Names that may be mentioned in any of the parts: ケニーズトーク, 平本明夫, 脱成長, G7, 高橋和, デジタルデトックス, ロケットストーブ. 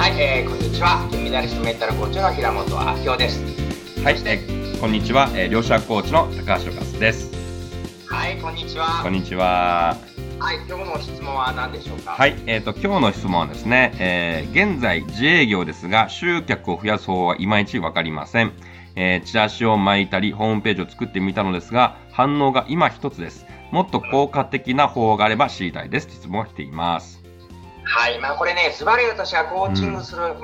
はい、こんにちは。金メダリストメンタルコーチの平本明夫です。はい、こんにちは。両者コーチの高橋和です。はい、こんにちは。こんにちは。はい、今日の質問は何でしょうか。はい、今日の質問はですね、現在自営業ですが集客を増やす方はいまいちわかりません。チラシを巻いたりホームページを作ってみたのですが反応が今一つです。もっと効果的な方法があれば知りたいです。質問が来ています。はい、これね、スバル私がコーチングする、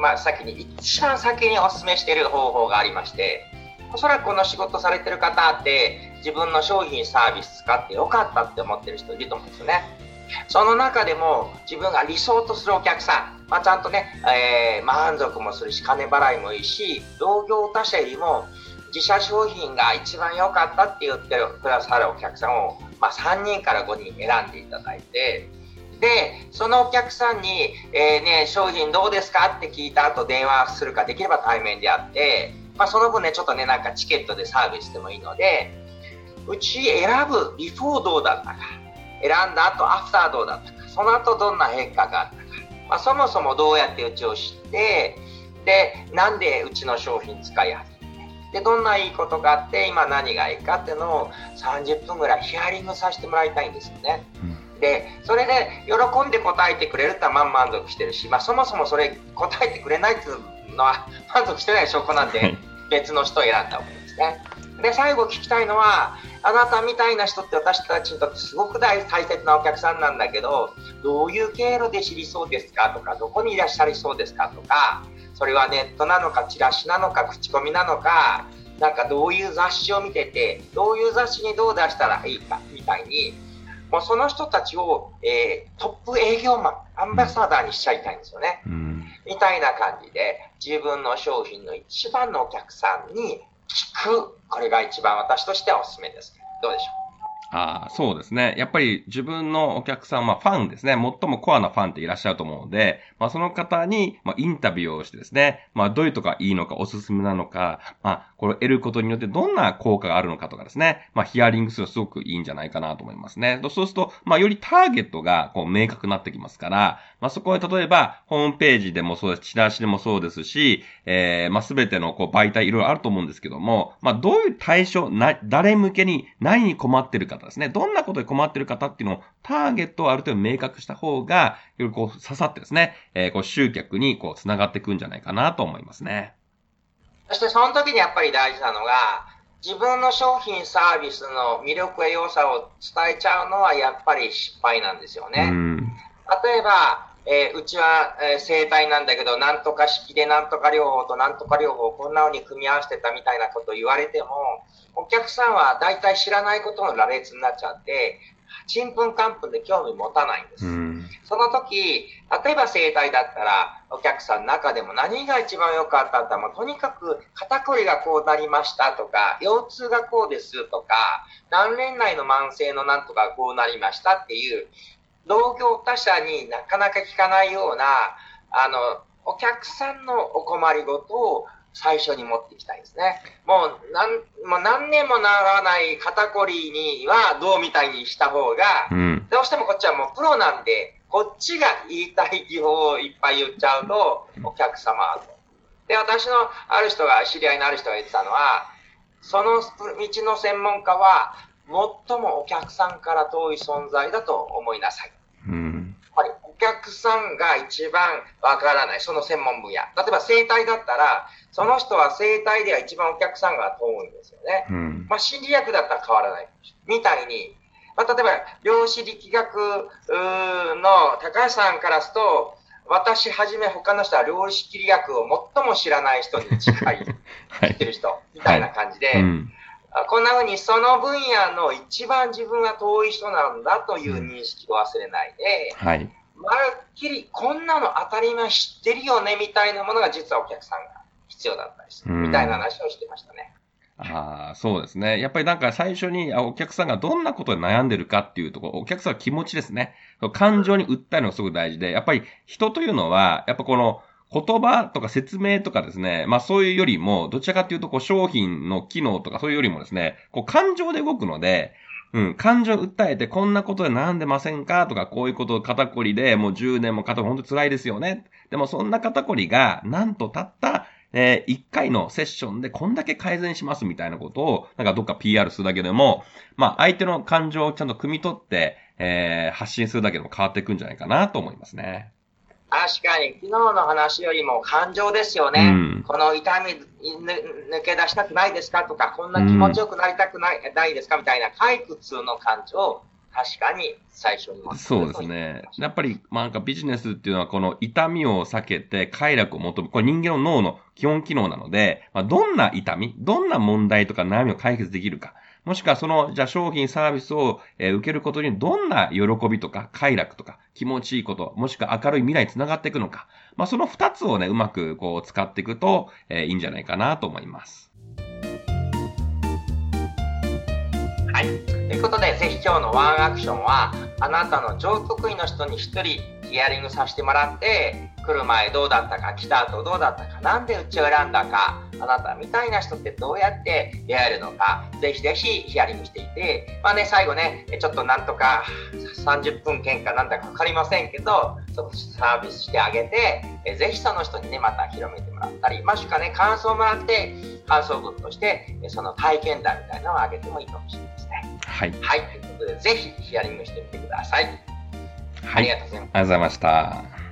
一番先にお勧めしている方法がありまして、おそらくこの仕事されてる方って自分の商品サービス使ってよかったって思ってる人いると思うんですよね。その中でも自分が理想とするお客さん、ちゃんとね、満足もするし金払いもいいし同業他社よりも自社商品が一番良かったって言ってくださるお客さんを、3人から5人選んでいただいて、でそのお客さんに、商品どうですかって聞いた後電話するかできれば対面であって、その分ねちょっとねなんかチケットでサービスでもいいので、うち選ぶビフォーどうだったか、選んだ後アフターどうだったか、その後どんな変化があったか、そもそもどうやってうちを知って、でなんでうちの商品使い始めて、でどんないいことがあって今何がいいかっていうのを30分ぐらいヒアリングさせてもらいたいんですよね。でそれで喜んで答えてくれるとは満足してるし、そもそもそれ答えてくれないっていうのは満足してない証拠なんで別の人を選んだわけですね。で最後聞きたいのは、あなたみたいな人って私たちにとってすごく大切なお客さんなんだけど、どういう経路で知りそうですかとか、どこにいらっしゃりそうですかとか、それはネットなのかチラシなのか口コミなのか、なんかどういう雑誌を見ててどういう雑誌にどう出したらいいかみたいに、もうその人たちを、トップ営業マン、アンバサダーにしちゃいたいんですよね、みたいな感じで自分の商品の一番のお客さんに聞く、これが一番私としてはおすすめです。どうでしょう。そうですね。やっぱり自分のお客さん、ファンですね。最もコアなファンっていらっしゃると思うので、その方に、インタビューをしてですね、どういうとこがいいのか、おすすめなのか、これを得ることによってどんな効果があるのかとかですね、ヒアリングするのすごくいいんじゃないかなと思いますね。そうすると、よりターゲットがこう明確になってきますから、そこへ例えば、ホームページでもそうです、チラシでもそうですし、すべてのこう媒体いろいろあると思うんですけども、どういう対象、誰向けに何に困ってる方ですね、どんなことに困ってる方っていうのをターゲットをある程度明確した方が、よりこう刺さってですね、こう集客にこうつながっていくんじゃないかなと思いますね。そしてその時にやっぱり大事なのが、自分の商品サービスの魅力や良さを伝えちゃうのはやっぱり失敗なんですよね。例えば、うちは生体なんだけど、なんとか式でなんとか療法となんとか療法をこんな風に組み合わせてたみたいなことを言われても、お客さんはだいたい知らないことの羅列になっちゃって、ちんぷんかんぷんで興味持たないんです。その時、例えば生体だったら、お客さんの中でも何が一番良かったか、とにかく肩こりがこうなりましたとか、腰痛がこうですとか、何年内の慢性のなんとかこうなりましたっていう、同業他社になかなか聞かないような、お客さんのお困りごとを最初に持っていきたいですね。もう何年もならない肩こりにはどうみたいにした方が、どうしてもこっちはもうプロなんで、こっちが言いたい技法をいっぱい言っちゃうと、お客様はと。で、私のある人が、知り合いのある人が言ってたのは、その道の専門家は、最もお客さんから遠い存在だと思いなさい。お客さんが一番わからない、その専門分野。例えば生体だったら、その人は生体では一番お客さんが遠いんですよね。心理学だったら変わらない。みたいに、例えば量子力学の高橋さんからすると、私はじめ他の人は量子力学を最も知らない人に近い、知ってる人みたいな感じで、こんな風にその分野の一番自分が遠い人なんだという認識を忘れないで、まるっきりこんなの当たり前知ってるよねみたいなものが実はお客さんが必要だったりするみたいな話をしてましたね。そうですね。やっぱりなんか最初にお客さんがどんなことで悩んでるかっていうところ、お客さんの気持ちですね。感情に訴えるのがすごく大事で、やっぱり人というのは、やっぱこの言葉とか説明とかですね、そういうよりも、どちらかというとこう商品の機能とかそういうよりもですね、こう感情で動くので、うん、感情を訴えてこんなことで悩んでませんかとか、こういうことを肩こりでもう10年も肩こり本当に辛いですよね。でもそんな肩こりがなんとたった1回のセッションでこんだけ改善しますみたいなことをなんかどっか PR するだけでも、まあ相手の感情をちゃんと汲み取って、発信するだけでも変わっていくんじゃないかなと思いますね。確かに昨日の話よりも感情ですよね、うん、この痛み抜け出したくないですかとか、こんな気持ちよくなりたくないですかみたいな解決の感情を確かに最初に持ってくると。そうですね。やっぱり、まあ、なんかビジネスっていうのはこの痛みを避けて快楽を求める、これ人間の脳の基本機能なので、まあ、どんな痛み、どんな問題とか悩みを解決できるか、もしくはそのじゃあ商品サービスを受けることにどんな喜びとか快楽とか気持ちいいこと、もしくは明るい未来につながっていくのか、まあその2つをねうまくこう使っていくといいんじゃないかなと思います。はい。ということでぜひ今日のワンアクションはあなたの上得意の人に1人ヒアリングさせてもらって。来る前どうだったか、来た後どうだったか、なんでうちを選んだか、あなたみたいな人ってどうやって出会えるのか、ぜひぜひヒアリングしていて、まあね、最後ね、ちょっとなんとか30分間かなんだか分かりませんけど、ちょっとサービスしてあげて、ぜひその人にね、また広めてもらったり、もしくはね、感想をもらって、感想文として、その体験談みたいなのをあげてもいいかもしれないですね。はい。はい、ということで、ぜひヒアリングしてみてください。はい。ありがとうございました。